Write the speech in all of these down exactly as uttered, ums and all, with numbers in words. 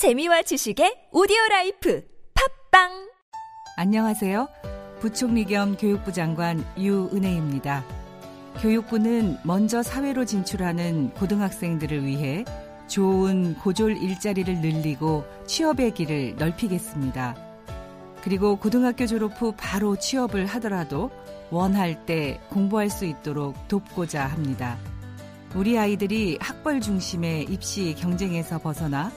재미와 지식의 오디오라이프 팟빵. 안녕하세요. 부총리 겸 교육부 장관 유은혜입니다. 교육부는 먼저 사회로 진출하는 고등학생들을 위해 좋은 고졸 일자리를 늘리고 취업의 길을 넓히겠습니다. 그리고 고등학교 졸업 후 바로 취업을 하더라도 원할 때 공부할 수 있도록 돕고자 합니다. 우리 아이들이 학벌 중심의 입시 경쟁에서 벗어나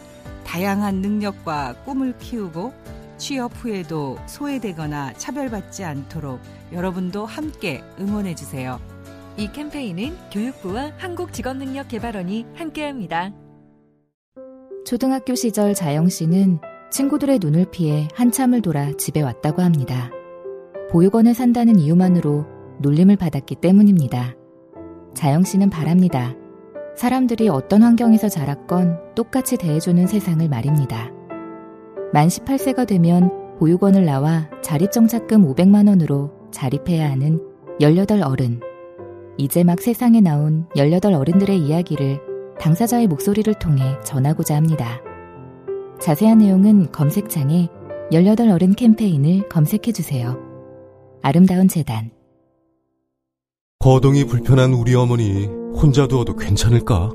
다양한 능력과 꿈을 키우고 취업 후에도 소외되거나 차별받지 않도록 여러분도 함께 응원해주세요. 이 캠페인은 교육부와 한국직업능력개발원이 함께합니다. 초등학교 시절 자영 씨는 친구들의 눈을 피해 한참을 돌아 집에 왔다고 합니다. 보육원에 산다는 이유만으로 놀림을 받았기 때문입니다. 자영 씨는 바랍니다. 사람들이 어떤 환경에서 자랐건 똑같이 대해주는 세상을 말입니다. 만 열여덟 세가 되면 보육원을 나와 자립정착금 오백만 원으로 자립해야 하는 열여덟 어른. 이제 막 세상에 나온 열여덟 어른들의 이야기를 당사자의 목소리를 통해 전하고자 합니다. 자세한 내용은 검색창에 열여덟 어른 캠페인을 검색해주세요. 아름다운 재단. 거동이 불편한 우리 어머니 혼자 두어도 괜찮을까?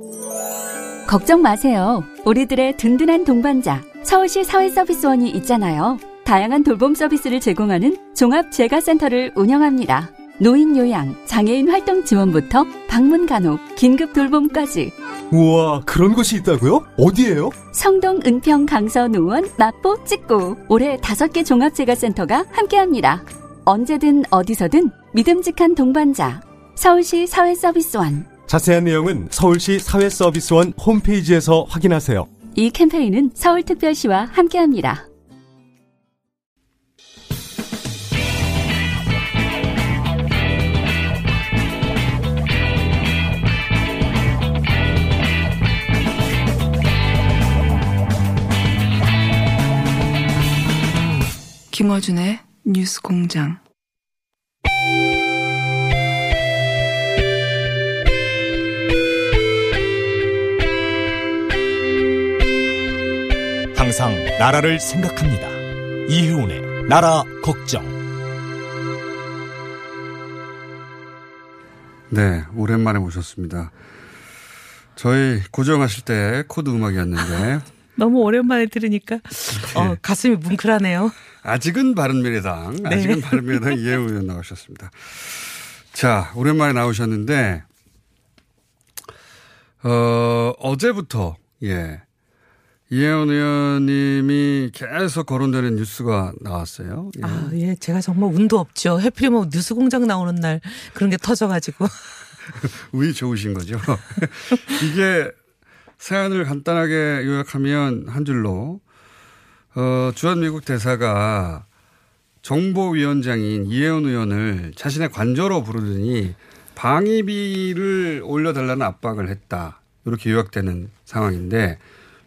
걱정 마세요. 우리들의 든든한 동반자 서울시 사회서비스원이 있잖아요. 다양한 돌봄 서비스를 제공하는 종합재가센터를 운영합니다. 노인 요양, 장애인 활동 지원부터 방문 간호, 긴급 돌봄까지. 우와, 그런 곳이 있다고요? 어디예요? 성동, 은평, 강서, 노원, 마포, 찍고 올해 다섯 개 종합재가센터가 함께합니다. 언제든 어디서든 믿음직한 동반자 서울시 사회서비스원. 자세한 내용은 서울시 사회서비스원 홈페이지에서 확인하세요. 이 캠페인은 서울특별시와 함께합니다. 김어준의 뉴스공장. 항상 나라를 생각합니다. 이혜훈의 나라 걱정. 네, 오랜만에 모셨습니다. 저희 고정하실 때 코드 음악이었는데 너무 오랜만에 들으니까 네. 어, 가슴이 뭉클하네요. 아직은 바른미래당, 네. 아직은 바른미래당 이혜훈 의원 나오셨습니다. 자, 오랜만에 나오셨는데 어, 어제부터 예. 이혜훈 의원님이 계속 거론되는 뉴스가 나왔어요. 예. 아, 예. 제가 정말 운도 없죠. 해필이면 뉴스 공장 나오는 날 그런 게 터져가지고. 운이 좋으신 거죠. 이게 사연을 간단하게 요약하면 한 줄로, 어, 주한미국 대사가 정보위원장인 이혜훈 의원을 자신의 관저로 부르더니 방위비를 올려달라는 압박을 했다. 이렇게 요약되는 상황인데,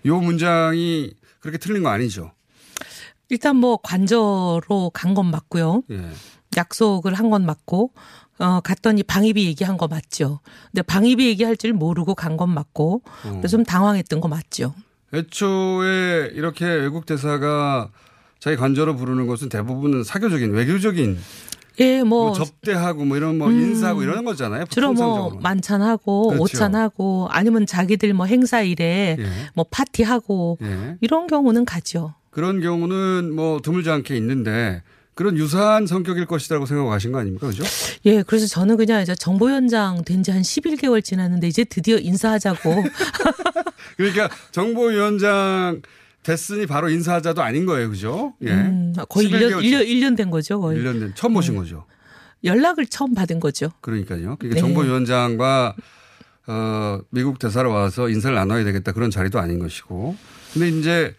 요 문장이 그렇게 틀린 거 아니죠? 일단 뭐 관저로 간 건 맞고요. 예. 약속을 한 건 맞고, 어, 갔더니 방위비 얘기한 거 맞죠. 근데 방위비 얘기할 줄 모르고 간 건 맞고, 어. 좀 당황했던 거 맞죠. 애초에 이렇게 외국 대사가 자기 관저로 부르는 것은 대부분은 사교적인, 외교적인. 예, 뭐, 뭐 접대하고 뭐 이런 뭐 음, 인사하고 이런 거잖아요. 주로 뭐 만찬하고 그렇죠. 오찬하고 아니면 자기들 뭐 행사일에 예. 뭐 파티하고 예. 이런 경우는 가죠. 그런 경우는 뭐 드물지 않게 있는데 그런 유사한 성격일 것이라고 생각하신 거 아닙니까? 그죠? 예, 그래서 저는 그냥 이제 정보위원장 된 지 한 십일 개월 지났는데 이제 드디어 인사하자고. 그러니까 정보위원장 됐으니 바로 인사하자도 아닌 거예요. 그죠? 예. 음, 거의 일 년, 일 년, 일 년 된 거죠. 거의. 일 년 된, 처음 보신 음. 거죠. 연락을 처음 받은 거죠. 그러니까요. 그러니까 네. 정보위원장과, 어, 미국 대사로 와서 인사를 나눠야 되겠다 그런 자리도 아닌 것이고. 근데 이제,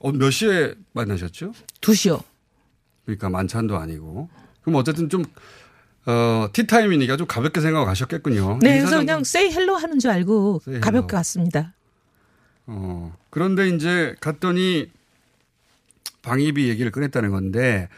어, 몇 시에 만나셨죠? 두 시요. 그러니까 만찬도 아니고. 그럼 어쨌든 좀, 어, 티타임이니까 좀 가볍게 생각하고 가셨겠군요. 네. 그래서 그냥 say hello 하는 줄 알고 가볍게 갔습니다. 어, 그런데 이제 갔더니 방위비 얘기를 꺼냈다는 건데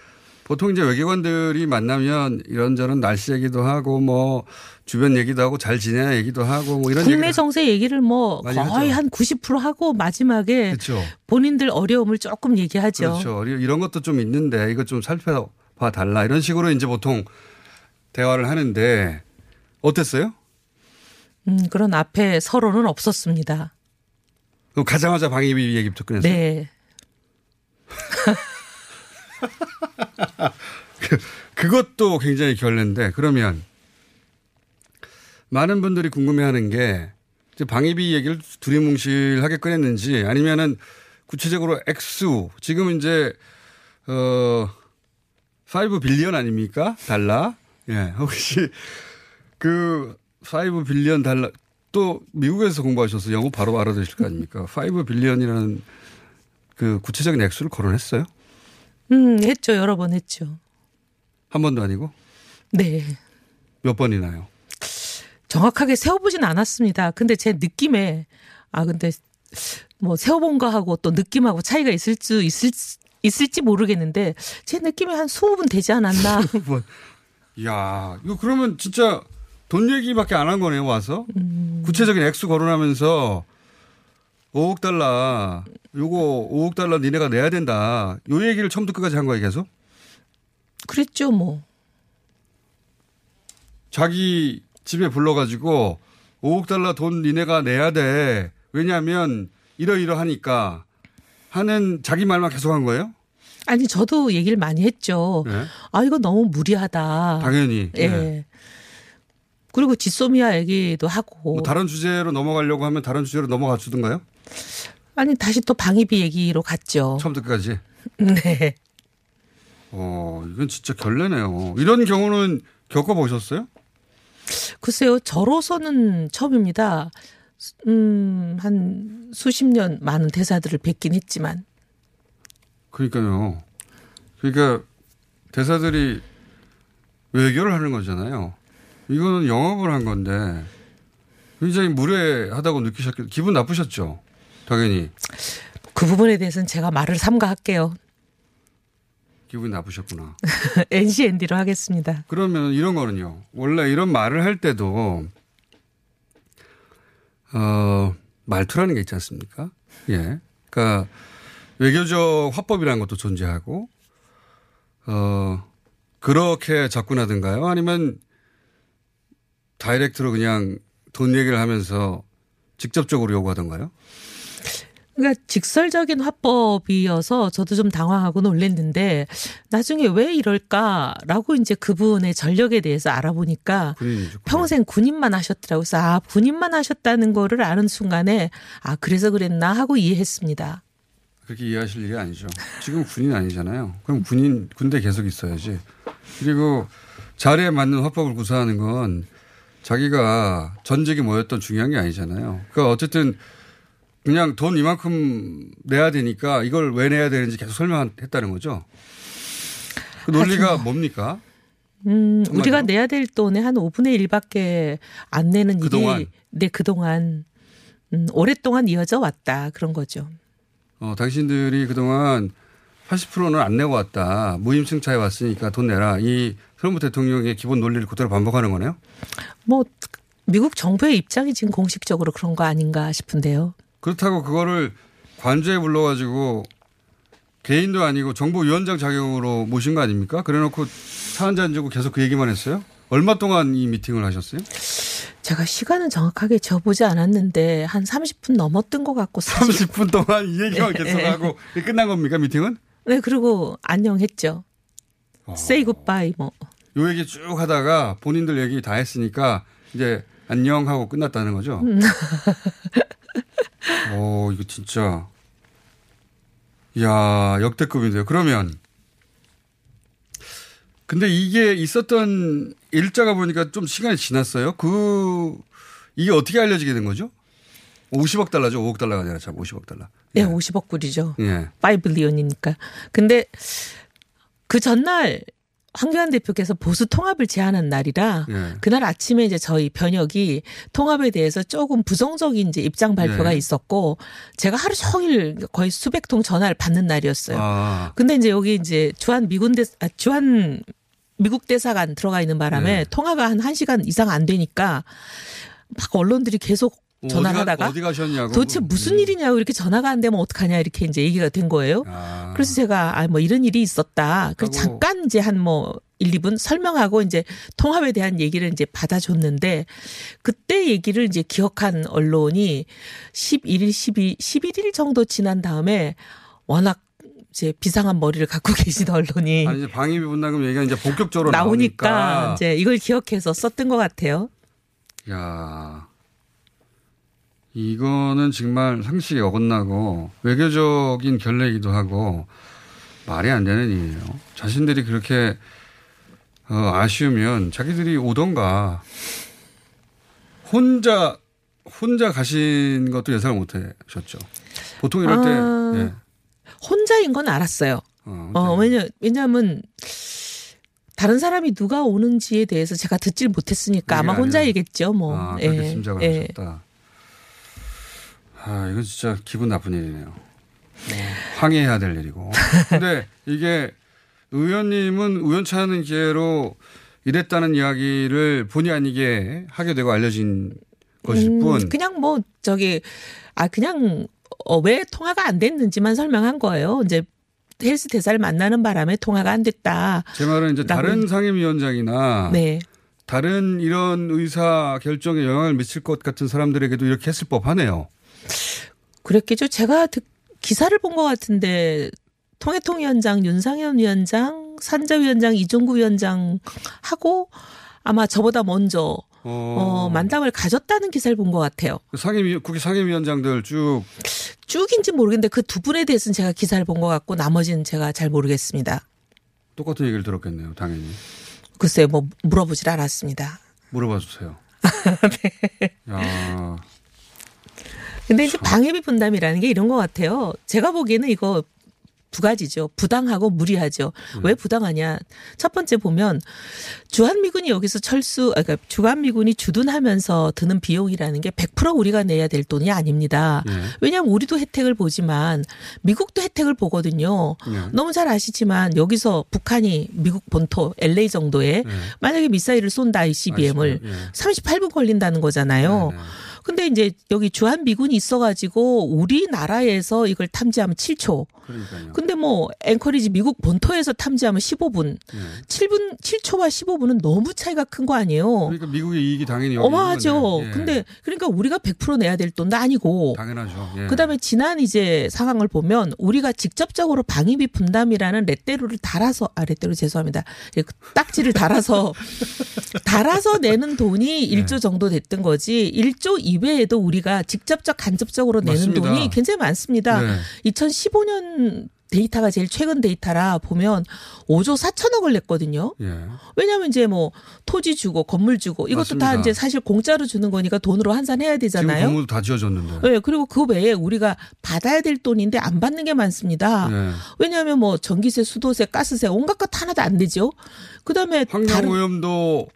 보통 이제 외교관들이 만나면 이런저런 날씨 얘기도 하고 뭐 주변 얘기도 하고 잘 지내냐 얘기도 하고 뭐 이런 국내 정세 얘기를 뭐 거의 한 구십 퍼센트 하고 마지막에 그렇죠. 본인들 어려움을 조금 얘기하죠. 그렇죠. 이런 것도 좀 있는데 이거 좀 살펴봐 달라 이런 식으로 이제 보통 대화를 하는데 어땠어요? 음, 그런 앞에 서로는 없었습니다. 그럼 가자마자 방위비 얘기부터 꺼냈어요? 네. 그, 그것도 굉장히 결례인데 그러면 많은 분들이 궁금해하는 게 방위비 얘기를 두리뭉실하게 꺼냈는지 아니면은 구체적으로 액수 지금 이제 어, 오 빌리언 아닙니까 달러? 예, 혹시 그 오 빌리언 달러 또 미국에서 공부하셔서 영어 바로 알아들으실 거 아닙니까? 오 빌리언이라는 그 구체적인 액수를 거론했어요? 음, 했죠. 여러 번 했죠. 한 번도 아니고? 네. 몇 번이나요? 정확하게 세어보진 않았습니다. 근데 제 느낌에, 아, 근데 뭐 세어본가 하고 또 느낌하고 차이가 있을 수, 있을, 있을지 모르겠는데, 제 느낌에 한 이십 번 되지 않았나. 이십 번. 이야, 이거 그러면 진짜 돈 얘기밖에 안 한 거네요, 와서. 음. 구체적인 액수 거론하면서 오억 달러. 요거 오억 달러 니네가 내야 된다. 요 얘기를 처음부터 끝까지 한 거예요 계속? 그랬죠 뭐. 자기 집에 불러가지고 오억 달러 돈 니네가 내야 돼. 왜냐하면 이러이러하니까 하는 자기 말만 계속 한 거예요? 아니 저도 얘기를 많이 했죠. 네. 아 이거 너무 무리하다. 당연히. 예. 네. 그리고 지소미아 얘기도 하고. 뭐 다른 주제로 넘어가려고 하면 다른 주제로 넘어가주던가요? 아니 다시 또 방위비 얘기로 갔죠. 처음부터 끝까지? 네. 어 이건 진짜 결례네요. 이런 경우는 겪어보셨어요? 글쎄요. 저로서는 처음입니다. 음, 한 수십 년 많은 대사들을 뵙긴 했지만. 그러니까요. 그러니까 대사들이 외교를 하는 거잖아요. 이거는 영업을 한 건데 굉장히 무례하다고 느끼셨겠 기분 나쁘셨죠? 당연히. 그 부분에 대해서는 제가 말을 삼가할게요. 기분이 나쁘셨구나. 엔씨엔디로 하겠습니다. 그러면 이런 거는요. 원래 이런 말을 할 때도 어, 말투라는 게 있지 않습니까? 예. 그러니까 외교적 화법이라는 것도 존재하고 어, 그렇게 접근하든가요? 아니면 다이렉트로 그냥 돈 얘기를 하면서 직접적으로 요구하던가요? 그러니까 직설적인 화법이어서 저도 좀 당황하고 놀랬는데 나중에 왜 이럴까라고 이제 그분의 전력에 대해서 알아보니까 군인이죠, 군인. 평생 군인만 하셨더라고요. 그래서 아, 군인만 하셨다는 거를 아는 순간에 아, 그래서 그랬나 하고 이해했습니다. 그렇게 이해하실 일이 아니죠. 지금 군인 아니잖아요. 그럼 군인, 군대 계속 있어야지. 그리고 자리에 맞는 화법을 구사하는 건 자기가 전직이 뭐였던 중요한 게 아니잖아요. 그러니까 어쨌든 그냥 돈 이만큼 내야 되니까 이걸 왜 내야 되는지 계속 설명했다는 거죠. 그 논리가 하지마. 뭡니까? 음, 정말요? 우리가 내야 될 돈의 한 오분의 일밖에 안 내는 그동안. 일이 네, 그동안 음, 오랫동안 이어져 왔다 그런 거죠. 어, 당신들이 그동안 팔십 퍼센트는 안 내고 왔다. 무임승차에 왔으니까 돈 내라. 이 트럼프 대통령의 기본 논리를 그대로 반복하는 거네요? 뭐 미국 정부의 입장이 지금 공식적으로 그런 거 아닌가 싶은데요. 그렇다고 그거를 관저에 불러가지고 개인도 아니고 정부위원장 자격으로 모신 거 아닙니까? 그래놓고 차 한잔 주고 계속 그 얘기만 했어요? 얼마 동안 이 미팅을 하셨어요? 제가 시간은 정확하게 재보지 않았는데 한 삼십 분 넘었던 것 같고. 삼십 분 동안 이 얘기만 계속하고 끝난 겁니까 미팅은? 네. 그리고 안녕했죠. 어. Say goodbye 뭐. 요 얘기 쭉 하다가 본인들 얘기 다 했으니까 이제 안녕하고 끝났다는 거죠? 오, 이거 진짜. 이야, 역대급인데요. 그러면. 근데 이게 있었던 일자가 보니까 좀 시간이 지났어요. 그, 이게 어떻게 알려지게 된 거죠? 오십억 달러죠. 오억 달러가 아니라 참 오십억 달러. 예, 네, 오십억 불이죠. 예. 오 빌리언이니까. 근데 그 전날 황교안 대표께서 보수 통합을 제안한 날이라 네. 그날 아침에 이제 저희 변혁이 통합에 대해서 조금 부정적인 이제 입장 발표가 네. 있었고 제가 하루 종일 거의 수백 통 전화를 받는 날이었어요. 아. 근데 이제 여기 이제 주한 미군대 아, 주한 미국 대사가 안 들어가 있는 바람에 네. 통화가 한 한 시간 이상 안 되니까 막 언론들이 계속 전화를 어디가, 하다가 어디 가셨냐고. 도대체 무슨 일이냐고 이렇게 전화가 안 되면 어떡하냐 이렇게 이제 얘기가 된 거예요. 아. 그래서 제가 아, 뭐 이런 일이 있었다. 그래서 잠깐 이제 한 뭐 일, 이 분 설명하고 이제 통합에 대한 얘기를 이제 받아줬는데 그때 얘기를 이제 기억한 언론이 십일 일, 십이, 십일 일 정도 지난 다음에 워낙 이제 비상한 머리를 갖고 계신 언론이 아니, 이제 방위비 분담금 얘기가 이제 본격적으로 나오니까, 나오니까 이제 이걸 기억해서 썼던 것 같아요. 야. 이거는 정말 상식에 어긋나고 외교적인 결례이기도 하고 말이 안 되는 일이에요. 자신들이 그렇게 어, 아쉬우면 자기들이 오던가 혼자 혼자 가신 것도 예상을 못하셨죠. 보통 이럴 때 아, 네. 혼자인 건 알았어요. 어, 어, 왜냐 왜냐하면 다른 사람이 누가 오는지에 대해서 제가 듣질 못했으니까 아마 아니라. 혼자이겠죠. 뭐 아, 그렇게 예, 짐작을 예. 하셨다. 아, 이건 진짜 기분 나쁜 일이네요. 항의해야 될 일이고. 근데 이게 의원님은 우연치 않은 기회로 이랬다는 이야기를 본의 아니게 하게 되고 알려진 것일 음, 뿐. 그냥 뭐 저기 아 그냥 어, 왜 통화가 안 됐는지만 설명한 거예요. 이제 헬스 대사를 만나는 바람에 통화가 안 됐다. 제 말은 이제 다른 상임위원장이나. 네. 다른 이런 의사 결정에 영향을 미칠 것 같은 사람들에게도 이렇게 했을 법하네요. 그랬겠죠. 제가 기사를 본 것 같은데 통일통위원장 윤상현 위원장, 산자위원장 이종구 위원장하고 아마 저보다 먼저 어. 어, 만담을 가졌다는 기사를 본 것 같아요. 상임 국회 상임위원장들 쭉. 쭉인지 모르겠는데 그 두 분에 대해서는 제가 기사를 본 것 같고 나머지는 제가 잘 모르겠습니다. 똑같은 얘기를 들었겠네요. 당연히. 글쎄요. 뭐 물어보질 않았습니다. 물어봐 주세요. 네. 야. 근데 이제 방해비 분담이라는 게 이런 것 같아요. 제가 보기에는 이거 두 가지죠. 부당하고 무리하죠. 음. 왜 부당하냐. 첫 번째 보면 주한미군이 여기서 철수, 그러니까 주한미군이 주둔하면서 드는 비용이라는 게 백 퍼센트 우리가 내야 될 돈이 아닙니다. 네. 왜냐하면 우리도 혜택을 보지만 미국도 혜택을 보거든요. 네. 너무 잘 아시지만 여기서 북한이 미국 본토 엘에이 정도에 네. 만약에 미사일을 쏜다 아이씨비엠을 네. 삼십팔 분 걸린다는 거잖아요. 네. 네. 근데 이제 여기 주한미군이 있어가지고 우리나라에서 이걸 탐지하면 칠 초. 그러니까요. 근데 뭐 앵커리지 미국 본토에서 탐지하면 십오 분. 네. 칠 분, 칠 초와 십오 분은 너무 차이가 큰 거 아니에요. 그러니까 미국의 이익이 당연히 어마하죠. 예. 근데 그러니까 우리가 백 퍼센트 내야 될 돈도 아니고. 당연하죠. 예. 그다음에 지난 이제 상황을 보면 우리가 직접적으로 방위비 분담이라는 렛대루를 달아서 아 렛대루 죄송합니다. 딱지를 달아서 달아서 내는 돈이 일 조 예. 정도 됐던 거지. 일 조 이외에도 우리가 직접적 간접적으로 내는 맞습니다. 돈이 굉장히 많습니다. 네. 이천십오 년 데이터가 제일 최근 데이터라 보면 오조 사천억을 냈거든요. 예. 왜냐하면 이제 뭐 토지 주고 건물 주고 이것도 맞습니다. 다 이제 사실 공짜로 주는 거니까 돈으로 환산해야 되잖아요. 지금 건물도 다 지어졌는데. 네, 그리고 그 외에 우리가 받아야 될 돈인데 안 받는 게 많습니다. 예. 왜냐하면 뭐 전기세, 수도세, 가스세 온갖 것 하나도 안 되죠. 그다음에 환경오염도.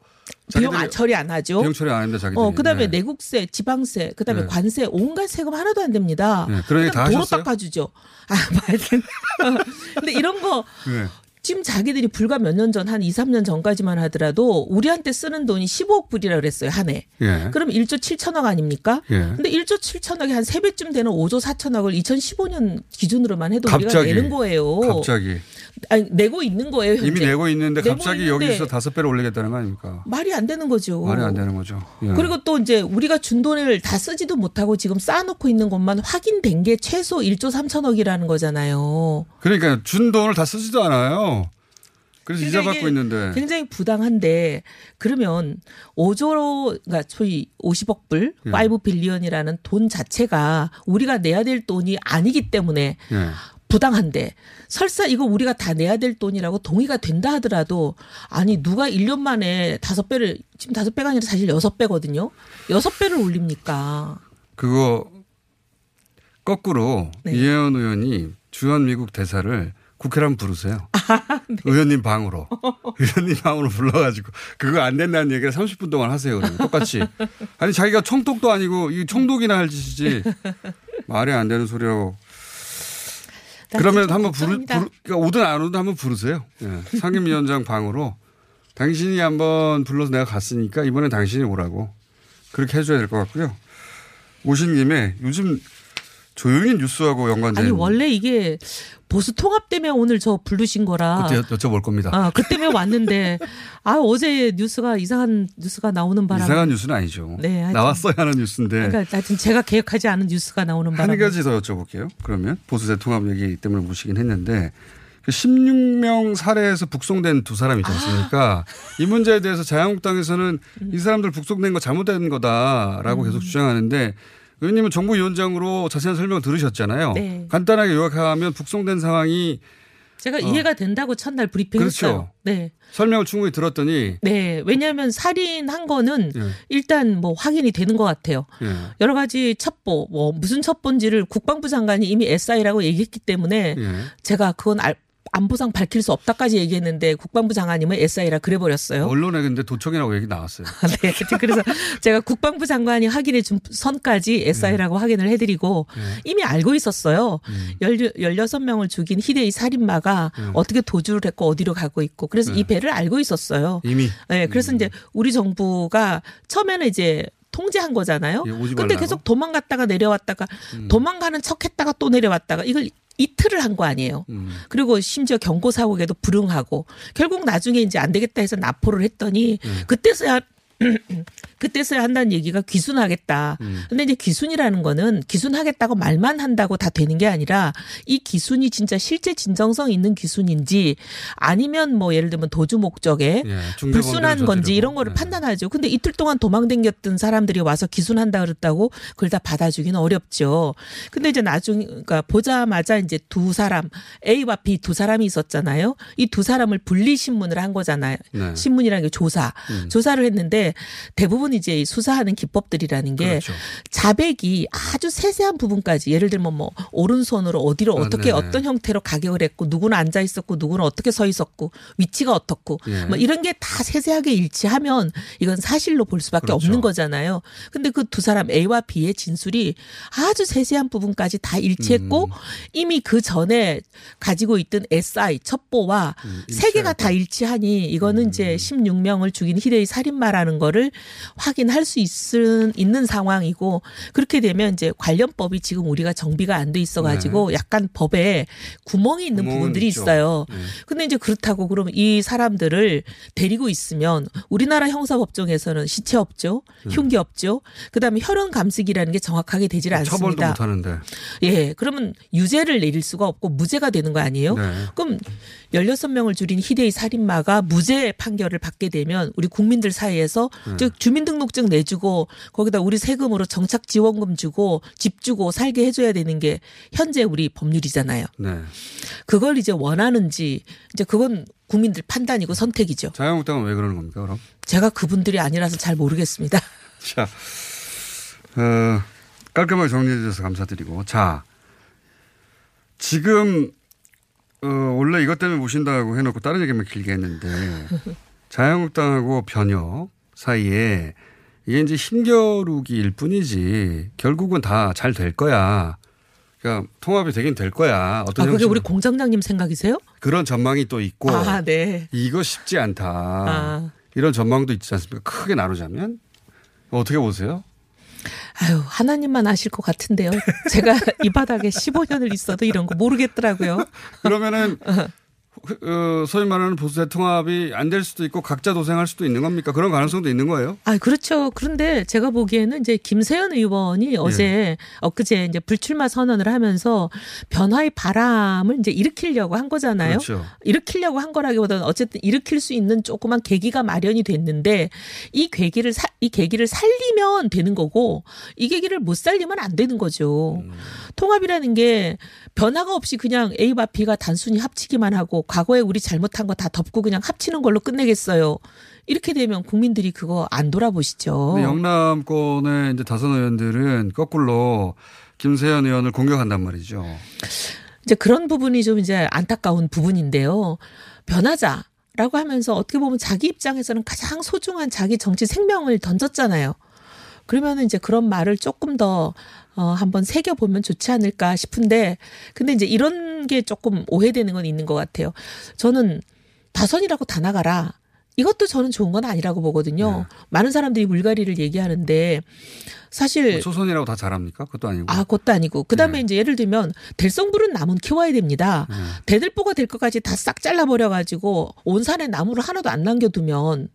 비용 처리 안 하죠. 비용 처리 안 합니다. 자기들이. 어, 그다음에 네. 내국세, 지방세, 그다음에 네. 관세, 온갖 세금 하나도 안 됩니다. 네. 그러니 다 도로 하셨어요? 깎아주죠. 아, 맞아요. 근데 이런 거 네. 지금 자기들이 불과 몇 년 전, 한 이, 삼 년 전까지만 하더라도 우리한테 쓰는 돈이 십오억 불이라고 그랬어요. 한 해. 예. 그럼 일조 칠천억 아닙니까? 예. 근데 일조 칠천억이 한 세 배쯤 되는 오조 사천억을 이천십오 년 기준으로만 해도 갑자기, 우리가 내는 거예요. 갑자기. 아니, 내고 있는 거예요. 현재. 이미 내고 있는데 내고 갑자기 있는데 여기서 다섯 배를 올리겠다는 거 아닙니까? 말이 안 되는 거죠. 말이 안 되는 거죠. 예. 그리고 또 이제 우리가 준 돈을 다 쓰지도 못하고 지금 쌓아놓고 있는 것만 확인된 게 최소 일조 삼천억이라는 거잖아요. 그러니까 준 돈을 다 쓰지도 않아요. 그래서 이자 받고 있는데 굉장히 부당한데 그러면 오조로 그러니까 소위 오십억 불 예. 오 빌리언이라는 돈 자체가 우리가 내야 될 돈이 아니기 때문에 예. 부당한데 설사 이거 우리가 다 내야 될 돈이라고 동의가 된다 하더라도 아니 누가 일 년 만에 다섯 배를 지금 다섯 배가 아니라 사실 여섯 배거든요. 여섯 배를 올립니까? 그거 거꾸로 네. 이혜훈 의원이 주한 미국 대사를 국회라면 부르세요. 아, 네. 의원님 방으로. 의원님 방으로 불러가지고 그거 안 된다는 얘기를 삼십 분 동안 하세요. 그러면. 똑같이. 아니 자기가 청독도 아니고 이 청독이나 할 짓이지. 말이 안 되는 소리라고. 그러면 한번 부르, 부르 그러니까 오든 안 오든 한번 부르세요. 예. 상임위원장 방으로 당신이 한번 불러서 내가 갔으니까 이번에 당신이 오라고 그렇게 해줘야 될 것 같고요. 오신 김에 요즘 조용히 뉴스하고 연관된. 아니 원래 이게 보수 통합 때문에 오늘 저 부르신 거라. 그때 여쭤볼 겁니다. 아, 그 때문에 왔는데 아 어제 뉴스가 이상한 뉴스가 나오는 바람에. 이상한 뉴스는 아니죠. 네, 나왔어야 하는 뉴스인데. 그러니까 하여튼 제가 계획하지 않은 뉴스가 나오는 바람에. 한 가지 더 여쭤볼게요. 그러면 보수세 통합 얘기 때문에 모시긴 했는데 십육 명 살해해서 북송된 두 사람 있지 않습니까? 아. 이 문제에 대해서 자유한국당에서는 음. 이 사람들 북송된 거 잘못된 거다라고 음. 계속 주장하는데 의원님은 정부위원장으로 자세한 설명을 들으셨잖아요. 네. 간단하게 요약하면 북송된 상황이. 제가 어. 이해가 된다고 첫날 브리핑했어요. 그렇죠. 네. 설명을 충분히 들었더니. 네. 왜냐하면 살인한 거는 네. 일단 뭐 확인이 되는 것 같아요. 네. 여러 가지 첩보 뭐 무슨 첩보인지를 국방부 장관이 이미 에스아이라고 얘기했기 때문에 네. 제가 그건 알. 안보상 밝힐 수 없다까지 얘기했는데 국방부 장관님은 에스아이라 그래버렸어요. 언론에 근데 도청이라고 얘기 나왔어요. 네. 그래서 제가 국방부 장관이 확인해 준 선까지 에스아이라고 네. 확인을 해드리고 네. 이미 알고 있었어요. 음. 열여섯 명을 죽인 희대의 살인마가 음. 어떻게 도주를 했고 어디로 가고 있고 그래서 네. 이 배를 알고 있었어요. 이미. 네. 그래서 음. 이제 우리 정부가 처음에는 이제 통제한 거잖아요. 그런데 예, 계속 도망갔다가 내려왔다가 음. 도망가는 척했다가 또 내려왔다가 이걸 이틀을 한 거 아니에요. 음. 그리고 심지어 경고 사국에도 불응하고 결국 나중에 이제 안 되겠다 해서 납포를 했더니 음. 그때서야 그때서야 한다는 얘기가 귀순하겠다. 음. 근데 이제 귀순이라는 거는 귀순하겠다고 말만 한다고 다 되는 게 아니라 이 귀순이 진짜 실제 진정성 있는 귀순인지 아니면 뭐 예를 들면 도주 목적에 예, 불순한 건지 이런 거를 네. 판단하죠. 근데 이틀 동안 도망댕겼던 사람들이 와서 귀순한다 그랬다고 그걸 다 받아주기는 어렵죠. 근데 이제 나중에 그러니까 보자마자 이제 두 사람 A와 B 두 사람이 있었잖아요. 이 두 사람을 분리 신문을 한 거잖아요. 네. 신문이라는 게 조사. 음. 조사를 했는데 대부분 이제 수사하는 기법들이라는 게 그렇죠. 자백이 아주 세세한 부분까지 예를 들면 뭐 오른손으로 어디로 어떻게 아, 어떤 형태로 가격을 했고 누구는 앉아 있었고 누구는 어떻게 서 있었고 위치가 어떻고 예. 뭐 이런 게 다 세세하게 일치하면 이건 사실로 볼 수밖에 그렇죠. 없는 거잖아요. 근데 그 두 사람 A와 B의 진술이 아주 세세한 부분까지 다 일치했고 음. 이미 그 전에 가지고 있던 에스아이 첩보와 음, 세 개가 다 일치하니 이거는 음. 이제 십육 명을 죽인 희대의 살인마라는 거를 확인할 수 있은, 있는 상황이고 그렇게 되면 이제 관련법이 지금 우리가 정비가 안 돼 있어가지고 네. 약간 법에 구멍이 있는 부분들이 있죠. 있어요. 네. 근데 이제 그렇다고 그러면 이 사람들을 데리고 있으면 우리나라 형사법정에서는 시체업죠, 네. 흉기업죠, 그다음에 혈흔감식이라는 게 정확하게 되질 않습니다. 처벌도 못하는데. 예, 그러면 유죄를 내릴 수가 없고 무죄가 되는 거 아니에요? 네. 그럼 열여섯 명을 줄인 희대의 살인마가 무죄 판결을 받게 되면 우리 국민들 사이에서 네. 즉 주민등록증 내주고 거기다 우리 세금으로 정착지원금 주고 집 주고 살게 해줘야 되는 게 현재 우리 법률이잖아요. 네. 그걸 이제 원하는지 이제 그건 국민들 판단이고 선택이죠. 자유한국당은 왜 그러는 겁니까 그럼? 제가 그분들이 아니라서 잘 모르겠습니다. 자, 어, 깔끔하게 정리해 주셔서 감사드리고 자 지금 어, 원래 이것 때문에 모신다고 해놓고 다른 얘기만 길게 했는데 자유한국당하고 변혁 사이에 이게 이제 힘겨루기일 뿐이지 결국은 다 잘 될 거야. 그러니까 통합이 되긴 될 거야. 어떤 아, 그게 우리 공장장님 생각이세요? 그런 전망이 또 있고 아, 네. 이거 쉽지 않다. 아. 이런 전망도 있지 않습니까? 크게 나누자면 어떻게 보세요? 아유 하나님만 아실 것 같은데요. 제가 이 바닥에 십오 년을 있어도 이런 거 모르겠더라고요. 그러면은 어, 소위 말하는 보수세 통합이 안 될 수도 있고 각자 도생할 수도 있는 겁니까? 그런 가능성도 있는 거예요? 아, 그렇죠. 그런데 제가 보기에는 이제 김세연 의원이 어제 예. 엊그제 이제 불출마 선언을 하면서 변화의 바람을 이제 일으키려고 한 거잖아요. 그렇죠. 일으키려고 한 거라기보다는 어쨌든 일으킬 수 있는 조그만 계기가 마련이 됐는데 이 계기를 사, 이 계기를 살리면 되는 거고 이 계기를 못 살리면 안 되는 거죠. 음. 통합이라는 게 변화가 없이 그냥 A와 B가 단순히 합치기만 하고 과거에 우리 잘못한 거 다 덮고 그냥 합치는 걸로 끝내겠어요. 이렇게 되면 국민들이 그거 안 돌아보시죠. 영남권의 이제 다선 의원들은 거꾸로 김세연 의원을 공격한단 말이죠. 이제 그런 부분이 좀 이제 안타까운 부분인데요. 변하자라고 하면서 어떻게 보면 자기 입장에서는 가장 소중한 자기 정치 생명을 던졌잖아요. 그러면 이제 그런 말을 조금 더 어, 한번 새겨보면 좋지 않을까 싶은데, 근데 이제 이런 게 조금 오해되는 건 있는 것 같아요. 저는 다선이라고 다 나가라, 이것도 저는 좋은 건 아니라고 보거든요. 네. 많은 사람들이 물갈이를 얘기하는데 사실. 초선이라고 다 잘합니까? 그것도 아니고. 아, 그것도 아니고. 그 다음에 네. 이제 예를 들면 될성부른 나무는 키워야 됩니다. 네. 대들보가 될 것까지 다 싹 잘라버려가지고 온 산에 나무를 하나도 안 남겨두면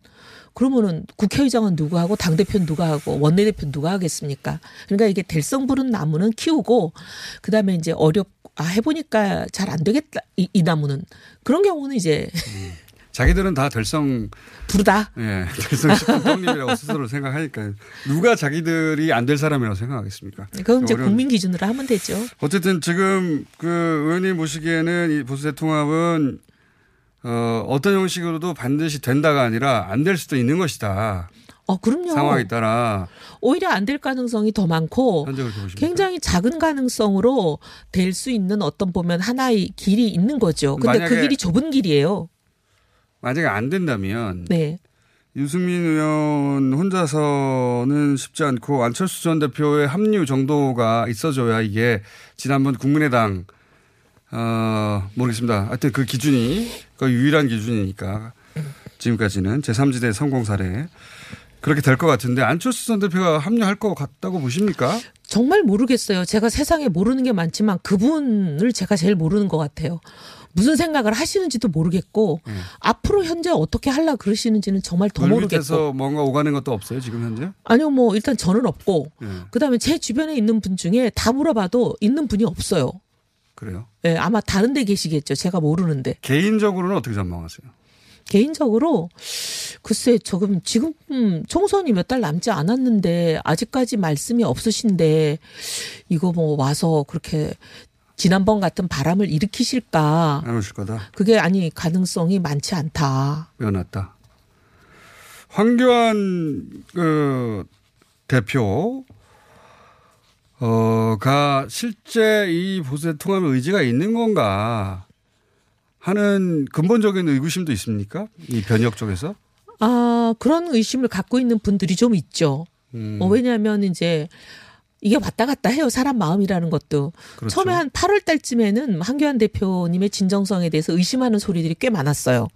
그러면은 국회의장은 누가 하고 당대표는 누가 하고 원내대표는 누가 하겠습니까? 그러니까 이게 될성부른 나무는 키우고 그 다음에 이제 어렵, 아, 해보니까 잘 안 되겠다. 이, 이 나무는. 그런 경우는 이제. 음. 자기들은 다 될성 부르다. 예, 될성 식품 떡잎이라고 스스로 생각하니까 누가 자기들이 안 될 사람이라고 생각하겠습니까? 그건 이제 어려운. 국민 기준으로 하면 되죠. 어쨌든 지금 그 의원님 보시기에는 이 보수의 통합은 어, 어떤 형식으로도 반드시 된다가 아니라 안 될 수도 있는 것이다. 어, 그럼요. 상황에 따라. 오히려 안 될 가능성이 더 많고 굉장히 작은 가능성으로 될 수 있는 어떤 보면 하나의 길이 있는 거죠. 근데 그 길이 좁은 길이에요. 만약에 안 된다면 네. 유승민 의원 혼자서는 쉽지 않고 안철수 전 대표의 합류 정도가 있어줘야 이게 지난번 국민의당 어, 모르겠습니다. 하여튼 그 기준이 그 유일한 기준이니까 지금까지는 제삼지대 성공 사례 그렇게 될 것 같은데 안철수 전 대표가 합류할 것 같다고 보십니까? 정말 모르겠어요. 제가 세상에 모르는 게 많지만 그분을 제가 제일 모르는 것 같아요. 무슨 생각을 하시는지도 모르겠고 네. 앞으로 현재 어떻게 하려고 그러시는지는 정말 더 모르겠고. 밑에서 뭔가 오가는 것도 없어요 지금 현재? 아니요. 뭐 일단 저는 없고 네. 그다음에 제 주변에 있는 분 중에 다 물어봐도 있는 분이 없어요. 그래요? 네, 아마 다른 데 계시겠죠. 제가 모르는데. 개인적으로는 어떻게 전망하세요? 개인적으로 글쎄 조금 지금 총선이 몇 달 남지 않았는데 아직까지 말씀이 없으신데 이거 뭐 와서 그렇게 지난번 같은 바람을 일으키실까? 안 오실 거다. 그게 아니 가능성이 많지 않다. 왜 났다? 황교안 그 대표가 실제 이 보수의 통합 의지가 있는 건가 하는 근본적인 의구심도 있습니까? 이 변혁 쪽에서? 아 그런 의심을 갖고 있는 분들이 좀 있죠. 음. 어, 왜냐하면 이제. 이게 왔다 갔다 해요. 사람 마음이라는 것도. 그렇죠. 처음에 한 팔월 달쯤에는 황교안 대표님의 진정성에 대해서 의심하는 소리들이 꽤 많았어요.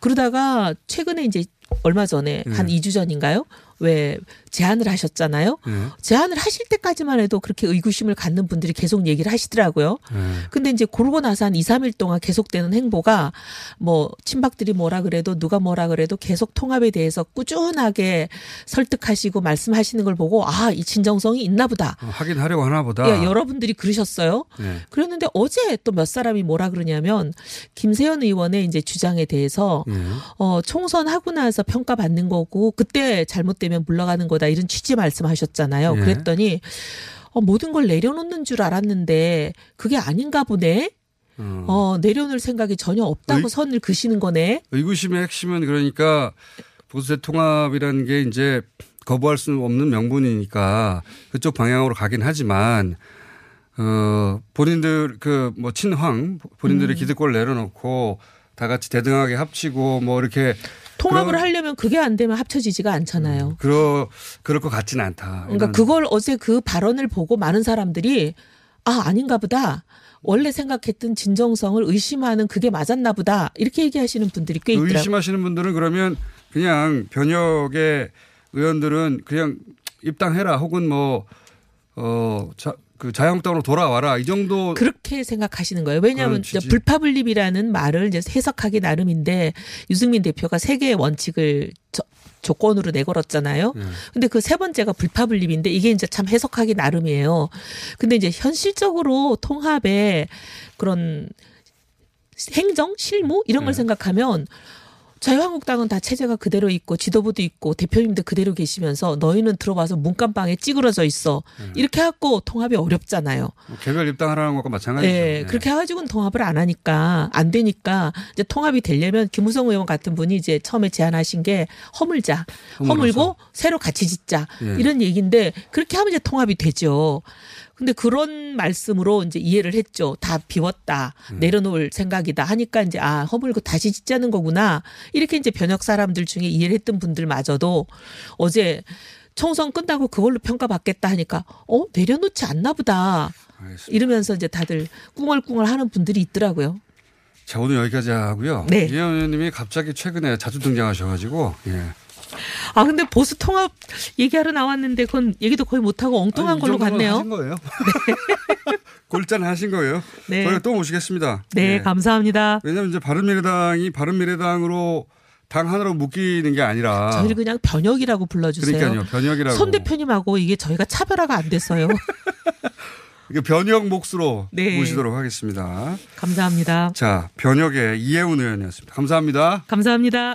그러다가 최근에 이제 얼마 전에 네. 한 이 주 전인가요? 왜 제안을 하셨잖아요. 네. 제안을 하실 때까지만 해도 그렇게 의구심을 갖는 분들이 계속 얘기를 하시더라고요. 네. 근데 이제 그러고 나서 한 이, 삼일 동안 계속되는 행보가 뭐 친박들이 뭐라 그래도 누가 뭐라 그래도 계속 통합에 대해서 꾸준하게 설득하시고 말씀하시는 걸 보고 아, 이 진정성이 있나 보다. 어, 하긴 하려고 하나 보다. 예, 여러분들이 그러셨어요. 네. 그랬는데 어제 또 몇 사람이 뭐라 그러냐면 김세연 의원의 이제 주장에 대해서 네. 어, 총선하고 나서 평가받는 거고 그때 잘못되면 물러가는 거다 이런 취지 말씀하셨잖아요. 네. 그랬더니 어, 모든 걸 내려놓는 줄 알았는데 그게 아닌가 보네. 음. 어, 내려놓을 생각이 전혀 없다고 의, 선을 그시는 거네. 의구심의 핵심은 그러니까 보수의 통합이라는 게 이제 거부할 수 없는 명분이니까 그쪽 방향으로 가긴 하지만 어, 본인들 그 뭐 친황 본인들의 음. 기득권을 내려놓고 다 같이 대등하게 합치고 뭐 이렇게 통합을 하려면 그게 안 되면 합쳐지지가 않잖아요. 음, 그러, 그럴 것 같진 않다. 그러니까 그걸 어제 그 발언을 보고 많은 사람들이 아, 아닌가 보다. 원래 생각했던 진정성을 의심하는 그게 맞았나 보다. 이렇게 얘기하시는 분들이 꽤 있더라고요. 의심하시는 분들은 그러면 그냥 변혁의 의원들은 그냥 입당해라 혹은 뭐, 어, 자, 그 자영당으로 돌아와라 이 정도 그렇게 생각하시는 거예요. 왜냐하면 불파불립이라는 말을 이제 해석하기 나름인데 유승민 대표가 세 개의 원칙을 저, 조건으로 내걸었잖아요. 그런데 네. 그 세 번째가 불파불립인데 이게 이제 참 해석하기 나름이에요. 근데 이제 현실적으로 통합의 그런 행정 실무 이런 네. 걸 생각하면. 자유한국당은 다 체제가 그대로 있고 지도부도 있고 대표님도 그대로 계시면서 너희는 들어와서 문간방에 찌그러져 있어. 네. 이렇게 하고 통합이 어렵잖아요. 뭐 개별 입당하라는 것과 마찬가지죠. 네. 네. 그렇게 해가지고는 통합을 안 하니까 안 되니까 이제 통합이 되려면 김우성 의원 같은 분이 이제 처음에 제안하신 게 허물자. 허물어서. 허물고 새로 같이 짓자. 네. 이런 얘기인데 그렇게 하면 이제 통합이 되죠. 근데 그런 말씀으로 이제 이해를 했죠. 다 비웠다. 음. 내려놓을 생각이다. 하니까 이제 아, 허물고 다시 짓자는 거구나. 이렇게 이제 변혁 사람들 중에 이해를 했던 분들마저도 어제 총선 끝나고 그걸로 평가받겠다 하니까 어, 내려놓지 않나 보다. 알겠습니다. 이러면서 이제 다들 꿍얼꿍얼 하는 분들이 있더라고요. 자, 오늘 여기까지 하고요. 네. 이한우 의원님이 갑자기 최근에 자주 등장하셔가지고. 예. 아, 근데 보수 통합 얘기하러 나왔는데 그건 얘기도 거의 못하고 엉뚱한 아니, 걸로 갔네요. 하신 거예요? 네. 골자는 하신 거예요. 네. 저희가 또 모시겠습니다. 네, 네. 감사합니다. 왜냐하면 이제 바른미래당이 바른미래당으로 당 하나로 묶이는 게 아니라 저희를 그냥 변혁이라고 불러주세요. 그러니까요. 변혁이라고. 손 대표님하고 이게 저희가 차별화가 안 됐어요. 변혁 몫으로 네. 모시도록 하겠습니다. 감사합니다. 자, 변혁의 이혜훈 의원이었습니다. 감사합니다. 감사합니다.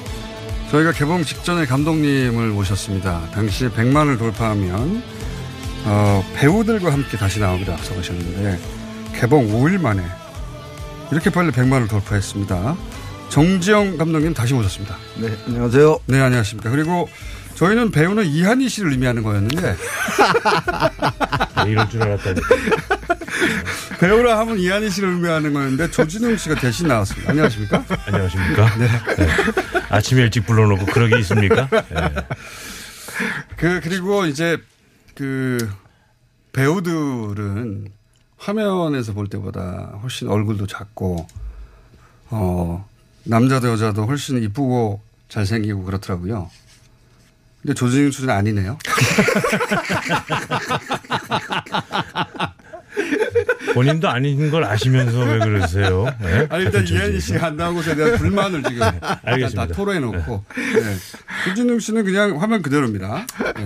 저희가 개봉 직전에 감독님을 모셨습니다. 당시 백만을 돌파하면 어, 배우들과 함께 다시 나오기로 앞서가셨는데 개봉 오 일 만에 이렇게 빨리 백만을 돌파했습니다. 정지영 감독님 다시 모셨습니다. 네, 안녕하세요. 네, 안녕하십니까. 그리고 저희는 배우는 이한희 씨를 의미하는 거였는데 이럴 줄 알았다니까. 배우라 하면 이한희 씨를 의미하는 거였는데 조진웅 씨가 대신 나왔습니다. 안녕하십니까? 안녕하십니까? 네. 네. 아침에 일찍 불러놓고 그러기 있습니까? 네. 그 그리고 이제 그 배우들은 화면에서 볼 때보다 훨씬 얼굴도 작고 어 남자도 여자도 훨씬 이쁘고 잘생기고 그렇더라고요. 근데 조진웅 씨는 아니네요. 본인도 아닌 걸 아시면서 왜 그러세요? 네? 아니, 일단 이한희 씨가 안 나온 것에 대한 불만을 지금 다 토로해놓고. 네. 조진웅 씨는 그냥 화면 그대로입니다. 네.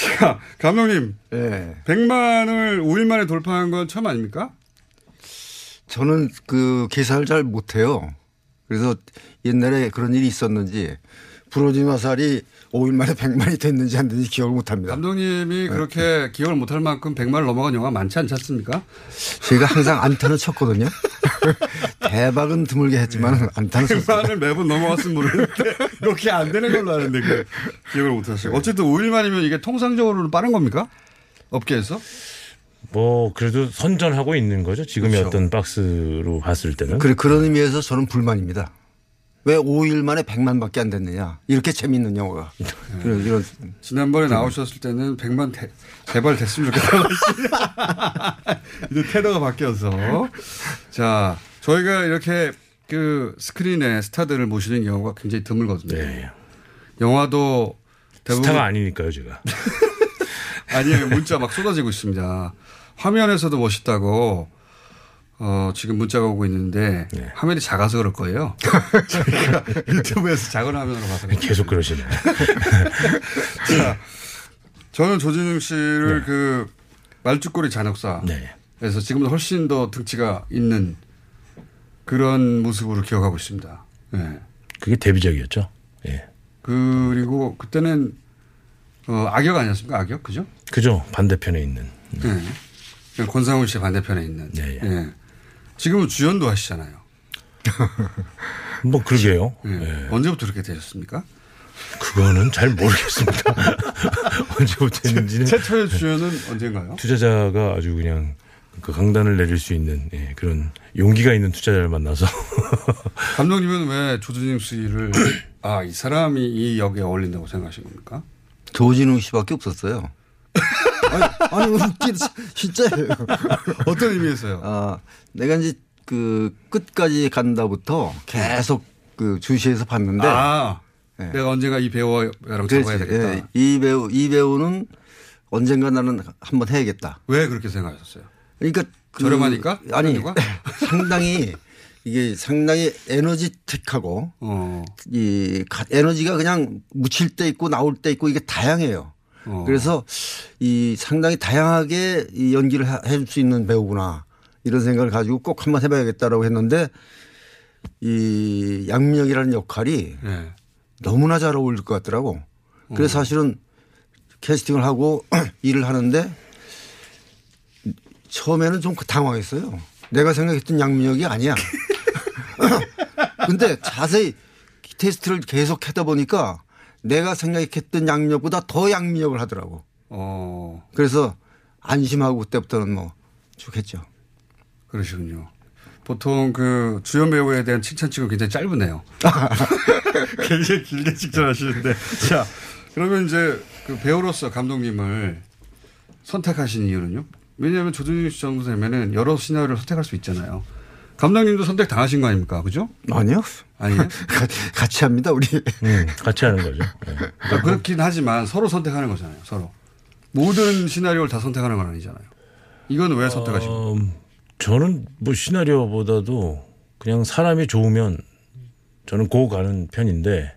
자, 감독님. 네. 백만을 오 일 만에 돌파한 건 처음 아닙니까? 저는 그 계산을 잘 못해요. 그래서 옛날에 그런 일이 있었는지 부러지마살이 오 일 만에 백만이 됐는지 안 됐는지 기억을 못합니다. 감독님이 그렇게 네. 기억을 못할 만큼 백만을 넘어간 영화 많지 않지 않습니까? 제가 항상 안타를 쳤거든요. 대박은 드물게 했지만 네. 안타는 쳤습니다. 백만을 매번 넘어갔으면 모르는데 이렇게 안 되는 걸로 아는데 그 기억을 못하시고. 어쨌든 오 일만이면 이게 통상적으로는 빠른 겁니까? 업계에서? 뭐 그래도 선전하고 있는 거죠. 지금의 그렇죠. 어떤 박스로 봤을 때는. 그래, 그런 의미에서 저는 불만입니다. 왜 오 일 만에 백만밖에 안 됐느냐. 이렇게 재미있는 영화가. 네. 이런, 이런. 지난번에 네. 나오셨을 때는 백만 대, 제발 됐으면 좋겠다고 이제 테러가 바뀌어서. 자, 저희가 이렇게 그 스크린에 스타들을 모시는 경우가 굉장히 드물거든요. 네. 영화도 대부분. 스타가 아니니까요, 제가. 아니에요. 문자 막 쏟아지고 있습니다. 화면에서도 멋있다고. 어, 지금 문자가 오고 있는데 네. 화면이 작아서 그럴 거예요. 저희가 유튜브에서 작은 화면으로 봐서 계속 그러시네요. 자, 저는 조진웅 씨를 네. 그 말죽거리 잔혹사에서 네. 지금은 훨씬 더 등치가 있는 그런 모습으로 기억하고 있습니다. 네. 그게 데뷔작이었죠. 네. 그리고 그때는 어, 악역 아니었습니까? 악역 그죠? 그죠. 반대편에 있는. 네. 네. 권상훈 씨 반대편에 있는. 네. 네. 지금은 주연도 하시잖아요. 뭐 그러게요. 네. 네. 언제부터 그렇게 되셨습니까? 그거는 잘 모르겠습니다. 언제부터 했는지는. 최초의 주연은 언젠가요? 투자자가 아주 그냥 그 강단을 내릴 수 있는 예, 그런 용기가 있는 투자자를 만나서. 감독님은 왜 조진웅 씨를 아, 이 사람이 이 역에 어울린다고 생각하신 겁니까? 조진웅 씨밖에 없었어요. 아니, 아니 진짜예요. 어떤 의미에서요? 아, 내가 이제 그 끝까지 간다부터 계속 그 주시해서 봤는데. 아, 예. 내가 언젠가 이 배우랑 잡아야 되겠다. 예, 이 배우 이 배우는 언젠가 나는 한번 해야겠다. 왜 그렇게 생각하셨어요? 그러니까 그 저렴하니까? 아니 상당히 이게 상당히 에너지틱하고 어. 이 에너지가 그냥 묻힐 때 있고 나올 때 있고 이게 다양해요. 어. 그래서 이 상당히 다양하게 이 연기를 해줄 수 있는 배우구나 이런 생각을 가지고 꼭 한번 해봐야겠다라고 했는데 이 양민혁이라는 역할이 네. 너무나 잘 어울릴 것 같더라고. 그래서 어. 사실은 캐스팅을 하고 일을 하는데. 처음에는 좀 당황했어요. 내가 생각했던 양민혁이 아니야. 근데 자세히 테스트를 계속 하다 보니까 내가 생각했던 양민혁보다 더 양민혁을 하더라고. 어. 그래서 안심하고 그때부터는 뭐 쭉 했죠. 그러시군요. 보통 그 주연 배우에 대한 칭찬치고 굉장히 짧으네요. 굉장히 길게 칭찬하시는데. 자, 그러면 이제 그 배우로서 감독님을 선택하신 이유는요? 왜냐하면 조진웅 씨 정도 되면은 여러 시나리오를 선택할 수 있잖아요. 감독님도 선택 당하신 거 아닙니까? 그죠? 아니요. 아니요. 같이 합니다, 우리. 음, 같이 하는 거죠. 네. 그러니까 그렇긴 하지만 서로 선택하는 거잖아요, 서로. 모든 시나리오를 다 선택하는 건 아니잖아요. 이건 왜 선택하신 거예요? 어, 저는 뭐 시나리오보다도 그냥 사람이 좋으면 저는 고 가는 편인데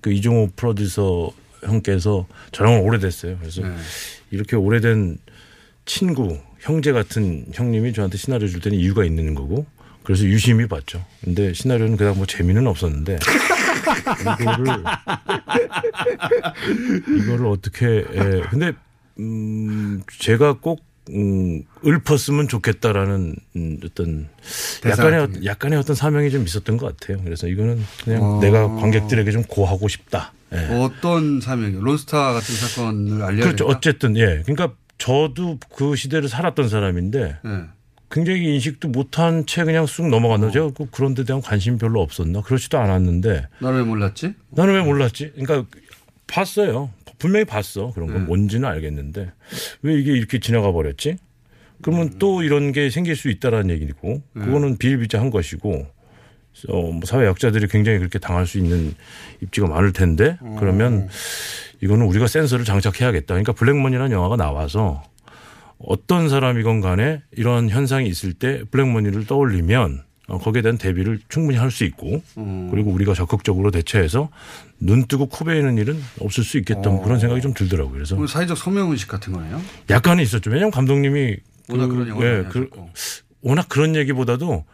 그 이종호 프로듀서 형께서 저랑은 오래됐어요. 그래서 네. 이렇게 오래된 친구, 형제 같은 형님이 저한테 시나리오 줄 때는 이유가 있는 거고 그래서 유심히 봤죠. 근데 시나리오는 그닥 뭐 재미는 없었는데 이거를 이거를 어떻게 예. 근데 음 제가 꼭 음, 읊었으면 좋겠다라는 음, 어떤 약간의 어떤, 약간의 어떤 사명이 좀 있었던 것 같아요. 그래서 이거는 그냥 어. 내가 관객들에게 좀 고하고 싶다. 예. 어떤 사명이요? 론스타 같은 사건을 알려야 그렇죠. 된다? 어쨌든 예. 그러니까 저도 그 시대를 살았던 사람인데 네. 굉장히 인식도 못한 채 그냥 쑥 넘어갔나. 어. 제가 그런 데 대한 관심이 별로 없었나. 그렇지도 않았는데. 나는 왜 몰랐지? 나는 왜 몰랐지? 그러니까 봤어요. 분명히 봤어. 그런 건 네. 뭔지는 알겠는데 왜 이게 이렇게 지나가 버렸지? 그러면 음. 또 이런 게 생길 수 있다라는 얘기고 네. 그거는 비일비재한 것이고 어, 사회 약자들이 굉장히 그렇게 당할 수 있는 입지가 많을 텐데 어. 그러면 이거는 우리가 센서를 장착해야겠다. 그러니까 블랙머니라는 영화가 나와서 어떤 사람이건 간에 이런 현상이 있을 때 블랙머니를 떠올리면 거기에 대한 대비를 충분히 할 수 있고 음. 그리고 우리가 적극적으로 대처해서 눈 뜨고 코 베이는 일은 없을 수 있겠다. 어. 그런 생각이 좀 들더라고요. 그래서 사회적 소명의식 같은 거네요? 약간은 있었죠. 왜냐하면 감독님이 워낙 그, 그런, 예, 그, 워낙 그런 얘기보다도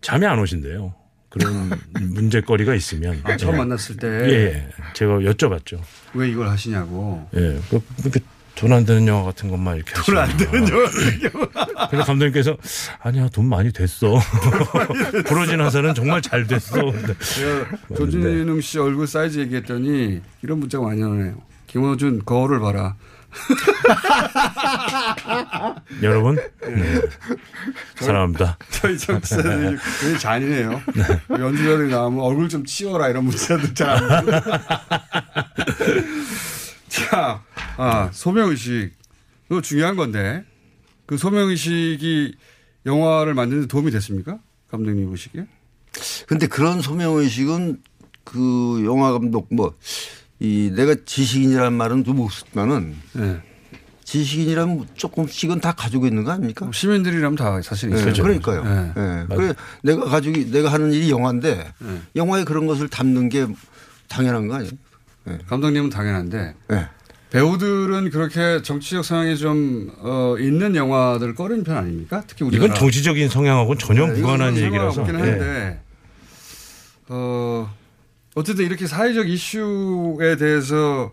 잠이 안 오신대요. 그런 문제거리가 있으면. 아, 처음 예. 만났을 때. 예, 제가 여쭤봤죠. 왜 이걸 하시냐고. 예, 그렇게 돈 안 되는 영화 같은 것만 이렇게 하시죠. 돈 안 되는 영화. 그래서 감독님께서 아니야 돈 많이 됐어. 부러진 화사는 정말 잘 됐어. 조진웅 씨 얼굴 사이즈 얘기했더니 이런 문자가 많이 오네요. 김어준 거울을 봐라. 여러분 네. 사랑합니다. 저희 정치사들이 굉장히 잔인해요. 네. 연주자들이 나오면 얼굴 좀 치워라 이런 문자들 잘 안 보고. 자, 아, 소명의식 그거 중요한 건데 그 소명의식이 영화를 만드는 데 도움이 됐습니까? 감독님 보시기에? 근데 그런 소명의식은 그 영화 감독 뭐 이 내가 지식인이라는 말은 좀 없었지만은 네. 지식인이라면 조금씩은 다 가지고 있는 거 아닙니까? 시민들이라면 다 사실 네. 있어요. 그러니까요. 네. 네. 그래 내가 가지고 내가 하는 일이 영화인데 네. 영화에 그런 것을 담는 게 당연한 거 아니에요? 네. 감독님은 당연한데 네. 배우들은 그렇게 정치적 성향이 좀 어, 있는 영화들을 꺼리는 편 아닙니까? 특히 우리가 이건 정치적인 성향하고는 전혀 네. 무관한 얘기라서. 네. 어. 어쨌든 이렇게 사회적 이슈에 대해서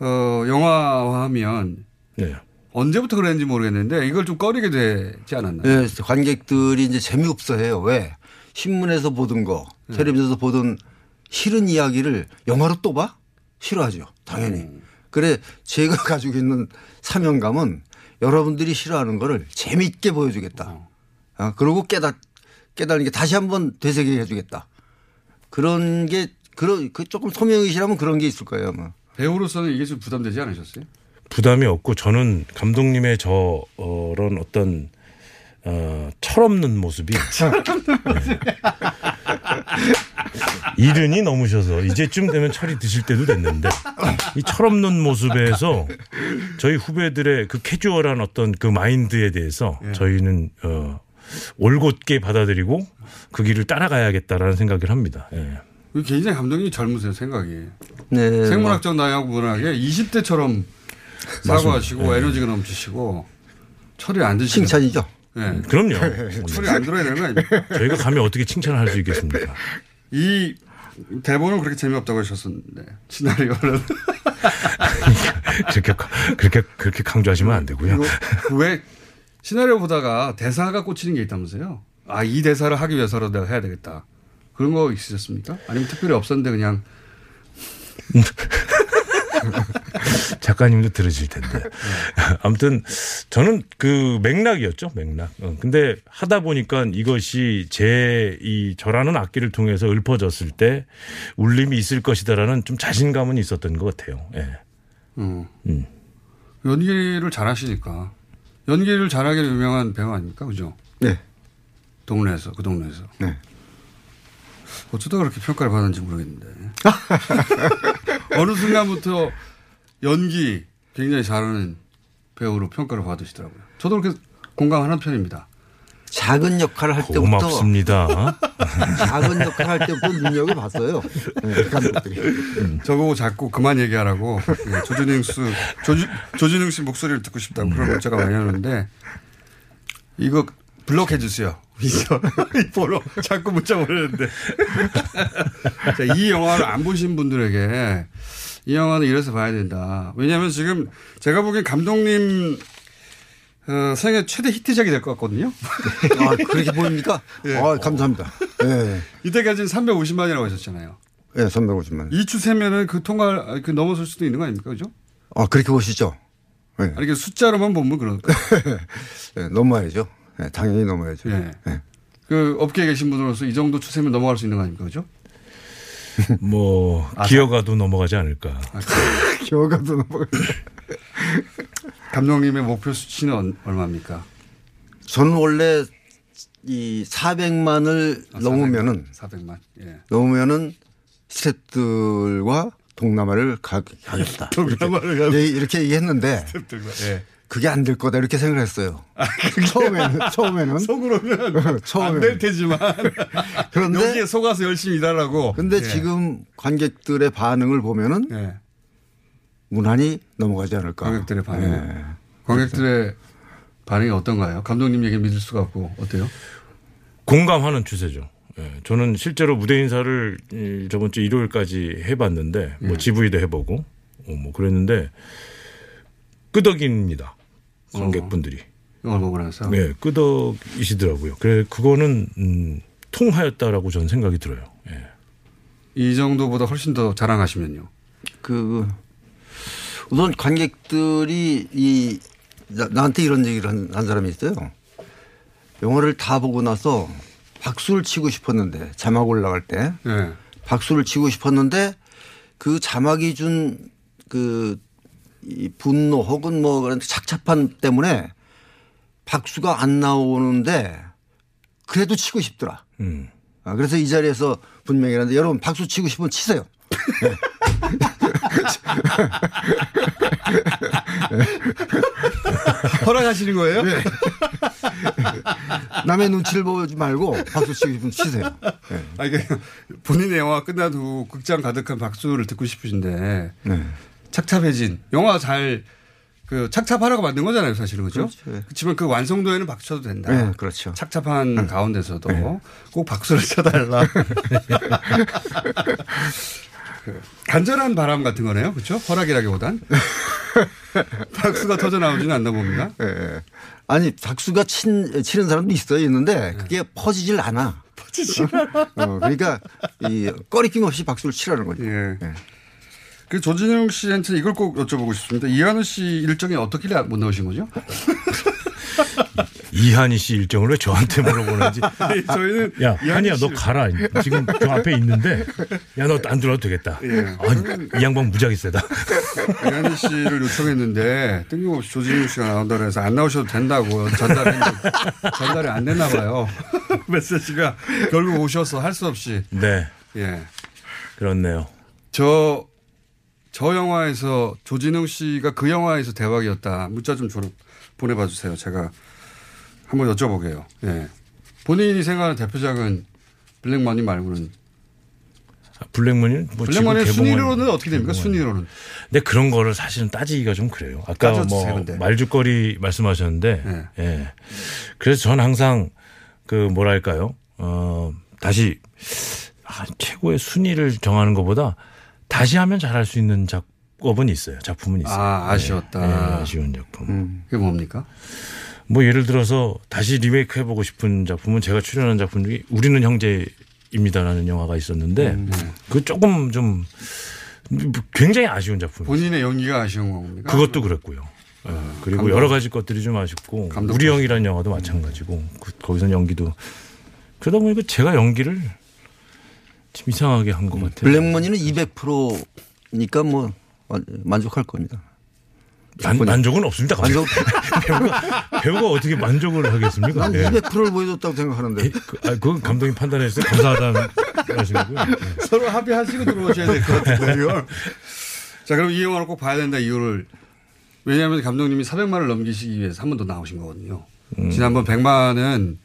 어, 영화화하면 네. 언제부터 그랬는지 모르겠는데 이걸 좀 꺼리게 되지 않았나요? 네, 관객들이 이제 재미없어 해요. 왜? 신문에서 보던 거, 텔레비전에서 음. 보던 싫은 이야기를 영화로 또 봐? 싫어하죠. 당연히. 음. 그래 제가 가지고 있는 사명감은 여러분들이 싫어하는 거를 재미있게 보여주겠다. 어. 아, 그리고 깨닫, 깨닫는 게 다시 한번 되새겨 해주겠다. 그런 게, 그런, 그 조금 소명이시라면 그런 게 있을 거예요 아마. 배우로서는 이게 좀 부담되지 않으셨어요? 부담이 없고 저는 감독님의 저런 어떤 어, 철없는 모습이 이른이 넘으셔서 이제쯤 되면 철이 드실 때도 됐는데 이 철없는 모습에서 저희 후배들의 그 캐주얼한 어떤 그 마인드에 대해서 예. 저희는 어, 올곧게 받아들이고 그 길을 따라가야겠다라는 생각을 합니다. 예. 굉장히 감독님이 젊으세요 생각이. 네. 생물학적 나이하고 무관하게 이십 대처럼 사과하시고 네. 에너지가 넘치시고 철이 안 드시죠. 칭찬이죠. 네. 그럼요. 철이 안 들어야 되는 거 아닙니까? 저희가 가면 어떻게 칭찬을 할 수 있겠습니까? 이 대본을 그렇게 재미없다고 하셨었는데 시나리오는 그렇게 그렇게 그렇게 강조하시면 안 되고요. 왜 시나리오 보다가 대사가 꽂히는 게 있다면서요? 아, 이 대사를 하기 위해서로 내가 해야 되겠다. 그런 거 있으셨습니까? 아니면 특별히 없었는데 그냥 작가님도 들으실 텐데 아무튼 저는 그 맥락이었죠 맥락. 근데 하다 보니까 이것이 제 이 저라는 악기를 통해서 읊어졌을 때 울림이 있을 것이다라는 좀 자신감은 있었던 것 같아요. 예. 음. 음. 연기를 잘하시니까 연기를 잘하게 유명한 배우 아닙니까, 그죠? 네. 동네에서 그 동네에서. 네. 어쩌다 그렇게 평가를 받았는지 모르겠는데. 어느 순간부터 연기 굉장히 잘하는 배우로 평가를 받으시더라고요. 저도 그렇게 공감하는 편입니다. 작은 역할을 할 때부터. 고맙습니다. 작은 역할을 할 때부터 능력을 봤어요. 네, 저보고 자꾸 그만 얘기하라고. 네, 조진웅 씨, 조지, 조진웅 씨 목소리를 듣고 싶다고 그런 걸 제가 많이 하는데 이거 블록해 주세요. 이 보러 자꾸 문자 보내는데. 자, 이 영화를 안 보신 분들에게 이 영화는 이래서 봐야 된다. 왜냐하면 지금 제가 보기엔 감독님 어, 생애 최대 히트작이 될 것 같거든요. 아, 그렇게 보입니까? 예. 아, 감사합니다. 예. 이때까지는 삼백오십만이라고 하셨잖아요. 예, 삼백오십만. 이 추세면은 그 통과, 그 넘어설 수도 있는 거 아닙니까? 그죠? 아, 그렇게 보시죠. 예. 아니, 그 숫자로만 보면 그럴까요? 예, 넘어야죠. 네, 당연히 넘어야죠. 네. 네. 그 업계에 계신 분으로서 이 정도 추세면 넘어갈 수 있는 거 아닙니까? 그죠? 뭐, 아, 기어가도 아, 넘어가지 않을까. 아, 기어가도 넘어가지 감독님의 목표 수치는 얼마입니까? 저는 원래 이 사백만을 아, 넘으면은, 사백만. 예. 넘으면은 스탭들과 동남아를 가겠다. 동남아를 가겠다. 이렇게, 이렇게 얘기했는데. 스탭들과. 예. 그게 안 될 거다 이렇게 생각을 했어요. 아, 처음에는. 처음에는. 속으로는 안 될 테지만. 그런데 여기에 속아서 열심히 일하라고. 그런데 예. 지금 관객들의 반응을 보면은 예. 무난히 넘어가지 않을까. 관객들의 반응. 예. 관객들의 반응이 어떤가요? 감독님 얘기 믿을 수가 없고 어때요? 공감하는 추세죠. 예. 저는 실제로 무대 인사를 저번 주 일요일까지 해봤는데 예. 뭐 지브이도 해보고 뭐 그랬는데 끄덕입니다. 관객분들이. 영화를 보고 나서. 네, 끄덕이시더라고요. 그래, 그거는, 음, 통하였다라고 저는 생각이 들어요. 예. 이 정도보다 훨씬 더 자랑하시면요. 그, 우선 관객들이 이, 나, 나한테 이런 얘기를 한, 한 사람이 있어요. 영화를 다 보고 나서 박수를 치고 싶었는데, 자막 올라갈 때. 예. 박수를 치고 싶었는데, 그 자막이 준 그, 이 분노 혹은 뭐 그런 착잡함 때문에 박수가 안 나오는데 그래도 치고 싶더라. 음. 아, 그래서 이 자리에서 분명히 하는데 여러분 박수 치고 싶으면 치세요. 네. 허락하시는 거예요? 네. 남의 눈치를 보지 말고 박수 치고 싶으면 치세요. 네. 아, 이게 본인의 영화가 끝나도 극장 가득한 박수를 듣고 싶으신데. 네. 착잡해진 영화 잘 그 착잡하라고 만든 거잖아요 사실은 그죠? 그렇죠. 그렇지만 그 완성도에는 박수 쳐도 된다. 네, 그렇죠. 착잡한 응. 가운데서도 네. 꼭 박수를 쳐달라. 그 간절한 바람 같은 거네요. 그렇죠? 허락이라기보단. 닥수가 터져나오지는 않나 봅니다. 네. 아니 닥수가 친, 치는 사람도 있어요. 있는데 그게 네. 퍼지질 않아. 퍼지질 않아. 어, 그러니까 이 꺼리낌 없이 박수를 치라는 거죠. 네. 네. 그 조진웅 씨한테 이걸 꼭 여쭤보고 싶습니다. 이한우 씨 일정이 어떻길래 못 나오신 거죠? 이한희 씨 일정을 왜 저한테 물어보는지. 아니, 저희는 야, 한이야 너 가라. 지금 저 앞에 있는데 야 너 안 들어도 되겠다. 예. 아니, 이 양반 무지하게 세다. 이한희 씨를 요청했는데 뜬금없이 조진웅 씨가 나온다고 해서 안 나오셔도 된다고 전달했는데 전달이 안 됐나 봐요. 메시지가 결국 오셔서 할 수 없이. 네. 예. 그렇네요. 저, 저 영화에서 조진웅 씨가 그 영화에서 대박이었다. 문자 좀 줘라. 보내봐 주세요. 제가 한번 여쭤보게요. 예. 본인이 생각하는 대표작은 블랙머니 말고는. 아, 블랙머니? 뭐 블랙머니 순위로는 어떻게 됩니까? 순위로는. 근데 그런 거를 사실은 따지기가 좀 그래요. 아까 뭐 말죽거리 말씀하셨는데. 예. 예. 그래서 전 항상 그 뭐랄까요. 어, 다시 아, 최고의 순위를 정하는 것보다 다시 하면 잘할 수 있는 작품. 작업은 있어요. 작품은 있어요. 아, 아쉬웠다. 네, 네, 아쉬운 작품. 음, 그게 뭡니까? 뭐 예를 들어서 다시 리메이크 해보고 싶은 작품은 제가 출연한 작품 중에 우리는 형제입니다라는 영화가 있었는데 음, 네. 그 조금 좀 굉장히 아쉬운 작품. 본인의 연기가 아쉬운 겁니까? 그것도 그랬고요. 아, 그리고 감독. 여러 가지 것들이 좀 아쉽고 감독. 우리 형이라는 영화도 마찬가지고 음. 그, 거기서 연기도 그러다 보니까 제가 연기를 좀 이상하게 한 것 음, 같아요. 블랙머니는 이백 퍼센트니까 뭐. 만족할 겁니다. 만, 만족은 없습니다. 만족. 배우가, 배우가 어떻게 만족을 하겠습니까? 난 이백 퍼센트를 예. 보여줬다고 생각하는데. 그, 아, 그건 감독님 판단해서 감사하다는 말씀이고요. 네. 서로 합의하시고 들어오셔야 될 것 같은데요. 자, 그럼 이 영화를 꼭 봐야 된다 이유를. 왜냐하면 감독님이 사백만을 넘기시기 위해서 한 번 더 나오신 거거든요. 음. 지난번 백만은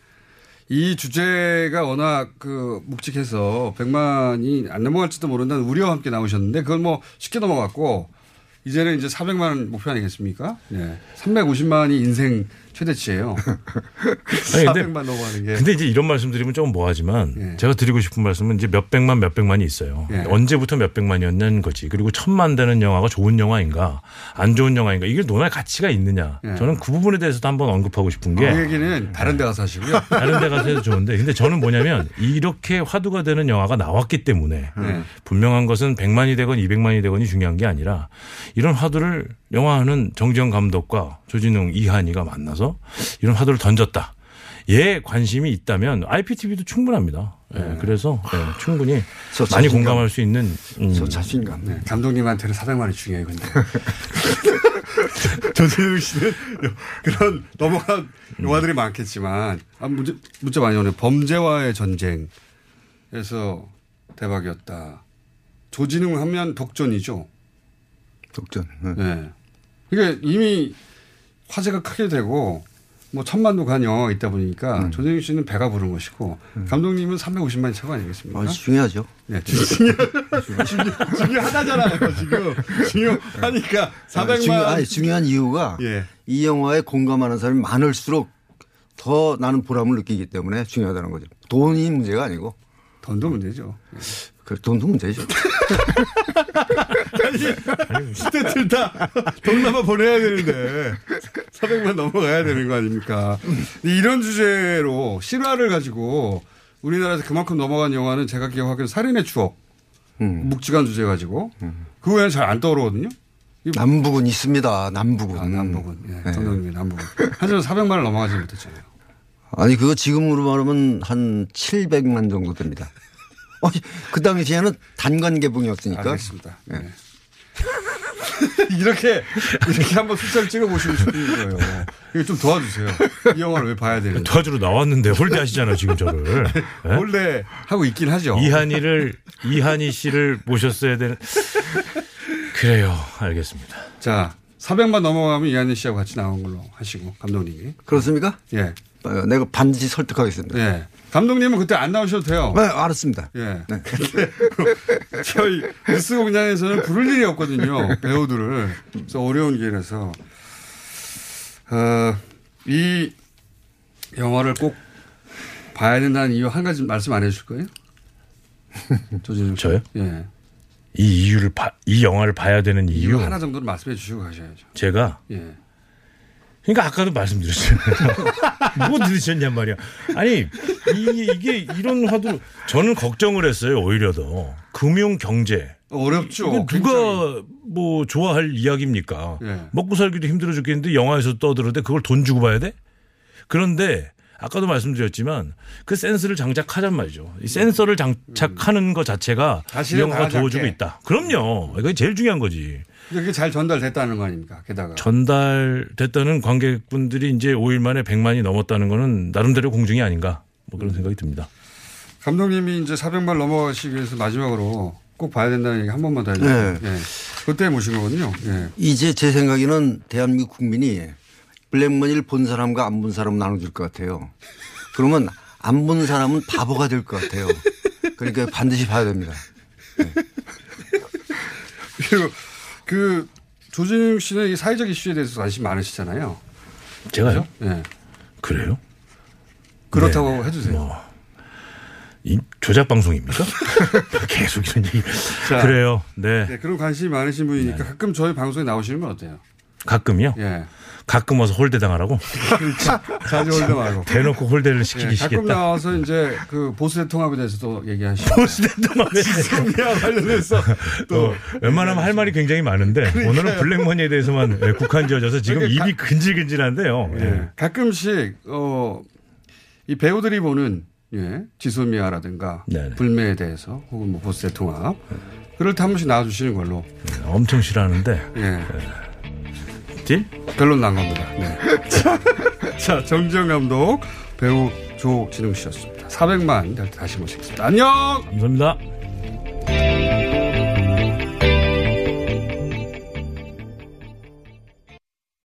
이 주제가 워낙 그 묵직해서 백만이 안 넘어갈지도 모른다는 우려와 함께 나오셨는데 그건 뭐 쉽게 넘어갔고 이제는 이제 사백만 목표 아니겠습니까? 네. 삼백오십만이 인생 최대치예요. 사백만 넘어가는 게. 근데 이제 이런 말씀 드리면 조금 뭐하지만 네. 제가 드리고 싶은 말씀은 이제 몇백만 몇백만이 있어요. 네. 언제부터 몇백만이었냐는 거지. 그리고 천만 되는 영화가 좋은 영화인가 안 좋은 영화인가 이게 논할 가치가 있느냐. 네. 저는 그 부분에 대해서도 한번 언급하고 싶은 게. 그 얘기는 다른 데 가서 하시고요. 다른 데 가서 해도 좋은데. 근데 저는 뭐냐면 이렇게 화두가 되는 영화가 나왔기 때문에 네. 분명한 것은 백만이 되건 이백만이 되건이 중요한 게 아니라 이런 화두를 영화하는 정지영 감독과 조진웅, 이한희가 만나서 이런 화두를 던졌다. 예, 관심이 있다면 아이피티비도 충분합니다. 예, 네. 그래서 네, 충분히 저 많이 자신감. 공감할 수 있는 음. 저 자신감. 네. 감독님한테는 사백만이 중요해요. 근데. 조진웅 씨는 그런 넘어간 영화들이 음. 많겠지만 아, 문제, 문제 많이 오네요. 범죄와의 전쟁에서 대박이었다. 조진웅 하면 독전이죠. 독전. 네. 네. 그러니까 이미 화제가 크게 되고 뭐 천만도 간 영화가 있다 보니까 음. 조진웅 씨는 배가 부른 것이고 음. 감독님은 삼백오십만이 차고 아니겠습니까? 아, 중요하죠. 네, 중요, 중요, 중요하다잖아요. 지금 중요하니까 사백만. 중요, 아니, 중요한 이유가 예. 이 영화에 공감하는 사람이 많을수록 더 나는 보람을 느끼기 때문에 중요하다는 거죠. 돈이 문제가 아니고. 돈도 문제죠. 네. 그 돈도 문제죠. 아니, 시대 틀다. 동남아 보내야 되는데 사백만 넘어가야 되는 거 아닙니까? 이런 주제로 실화를 가지고 우리나라에서 그만큼 넘어간 영화는 제가 기억하기로 살인의 추억. 음. 묵직한 주제 가지고. 음. 그 외에는 잘 안 떠오르거든요. 남북은 있습니다. 남북은. 아, 남북은. 예, 네. 감독님이 남북은. 하지만 사백만을 넘어가지 못했잖아요. 아니 그거 지금으로 말하면 한 칠백만 정도 됩니다. 그 당시에는 단관 개봉이었으니까. 알겠습니다. 네. 이렇게 이렇게 한번 숫자를 찍어보시고 싶은 거예요. 이거 좀 도와주세요. 이 영화를 왜 봐야 되는지. 도와주러 나왔는데 홀대하시잖아요 지금 저를. 네? 홀대하고 있긴 하죠. 이한희를 이한희 씨를 모셨어야 되는. 그래요. 알겠습니다. 자 사백만 넘어가면 이한희 씨하고 같이 나온 걸로 하시고 감독님이. 그렇습니까? 예. 내가 반드시 설득하겠습니다. 네. 감독님은 그때 안 나오셔도 돼요. 네, 알았습니다. 예. 네. 저희 뉴스 공장에서는 부를 일이 없거든요. 배우들을. 그래서 어려운 길에서. 어, 이 영화를 꼭 봐야 된다는 이유 한 가지 말씀 안 해주실 거예요? 조진웅 저요? 예. 이 이유를 봐, 이 영화를 봐야 되는 이유, 이유 하나 정도는 말씀해 주시고 가셔야죠. 제가 예. 그러니까 아까도 말씀드렸어요. 뭐 들으셨냔 말이야. 아니 이, 이게 이런 화두 저는 걱정을 했어요. 오히려 더 금융 경제 어렵죠. 이거 누가 굉장히. 뭐 좋아할 이야기입니까? 예. 먹고 살기도 힘들어 죽겠는데 영화에서 떠들었는데 그걸 돈 주고 봐야 돼? 그런데 아까도 말씀드렸지만 그 센서를 장착하잔 말이죠. 이 센서를 장착하는 것 자체가 이 영화가 도와주고 작게. 있다. 그럼요. 이게 제일 중요한 거지. 그게 잘 전달됐다는 거 아닙니까? 게다가 전달됐다는 관객분들이 이제 오 일 만에 백만이 넘었다는 거는 나름대로 공중이 아닌가 뭐 그런 생각이 듭니다. 감독님이 이제 사백만 넘어가시기 위해서 마지막으로 꼭 봐야 된다는 얘기 한 번만 더 해주세요. 네. 네. 그때 모신 거거든요. 네. 이제 제 생각에는 대한민국 국민이 블랙머니를 본 사람과 안 본 사람 나눠줄 것 같아요. 그러면 안 본 사람은 바보가 될 것 같아요. 그러니까 반드시 봐야 됩니다. 네. 그리고 그 조진웅 씨는 이 사회적 이슈에 대해서 관심 많으시잖아요. 제가요? 그렇죠? 네. 그래요? 그렇다고 네. 해주세요. 뭐. 이 조작 방송입니까? 계속 이런 얘기. 자, 그래요. 네. 네. 그런 관심이 많으신 분이니까 네. 가끔 저희 방송에 나오시면 어때요? 가끔요? 예. 가끔 와서 홀대 당하라고? 자주 홀대 말고. 대놓고 홀대를 시키기 시겠다. 예, 가끔 나와서 이제 그 보수대 통합에 대해서도 얘기하시고. 보수대 통합에 지소미아 관련해서 또. 어, 웬만하면 할 말이 굉장히 많은데 그러니까요. 오늘은 블랙머니에 대해서만 예, 국한지어져서 지금 그러니까 입이 가, 근질근질한데요. 예. 예. 가끔씩 어, 이 배우들이 보는 예, 지소미아라든가 네네. 불매에 대해서 혹은 뭐 보수대 통합 그럴 때 한 번씩 나와주시는 걸로. 예, 엄청 싫어하는데. 예. 예. 결론 난 겁니다. 네. 자, 정지영 감독, 배우 조진웅 씨였습니다. 사백만 다시 모시겠습니다. 안녕! 감사합니다.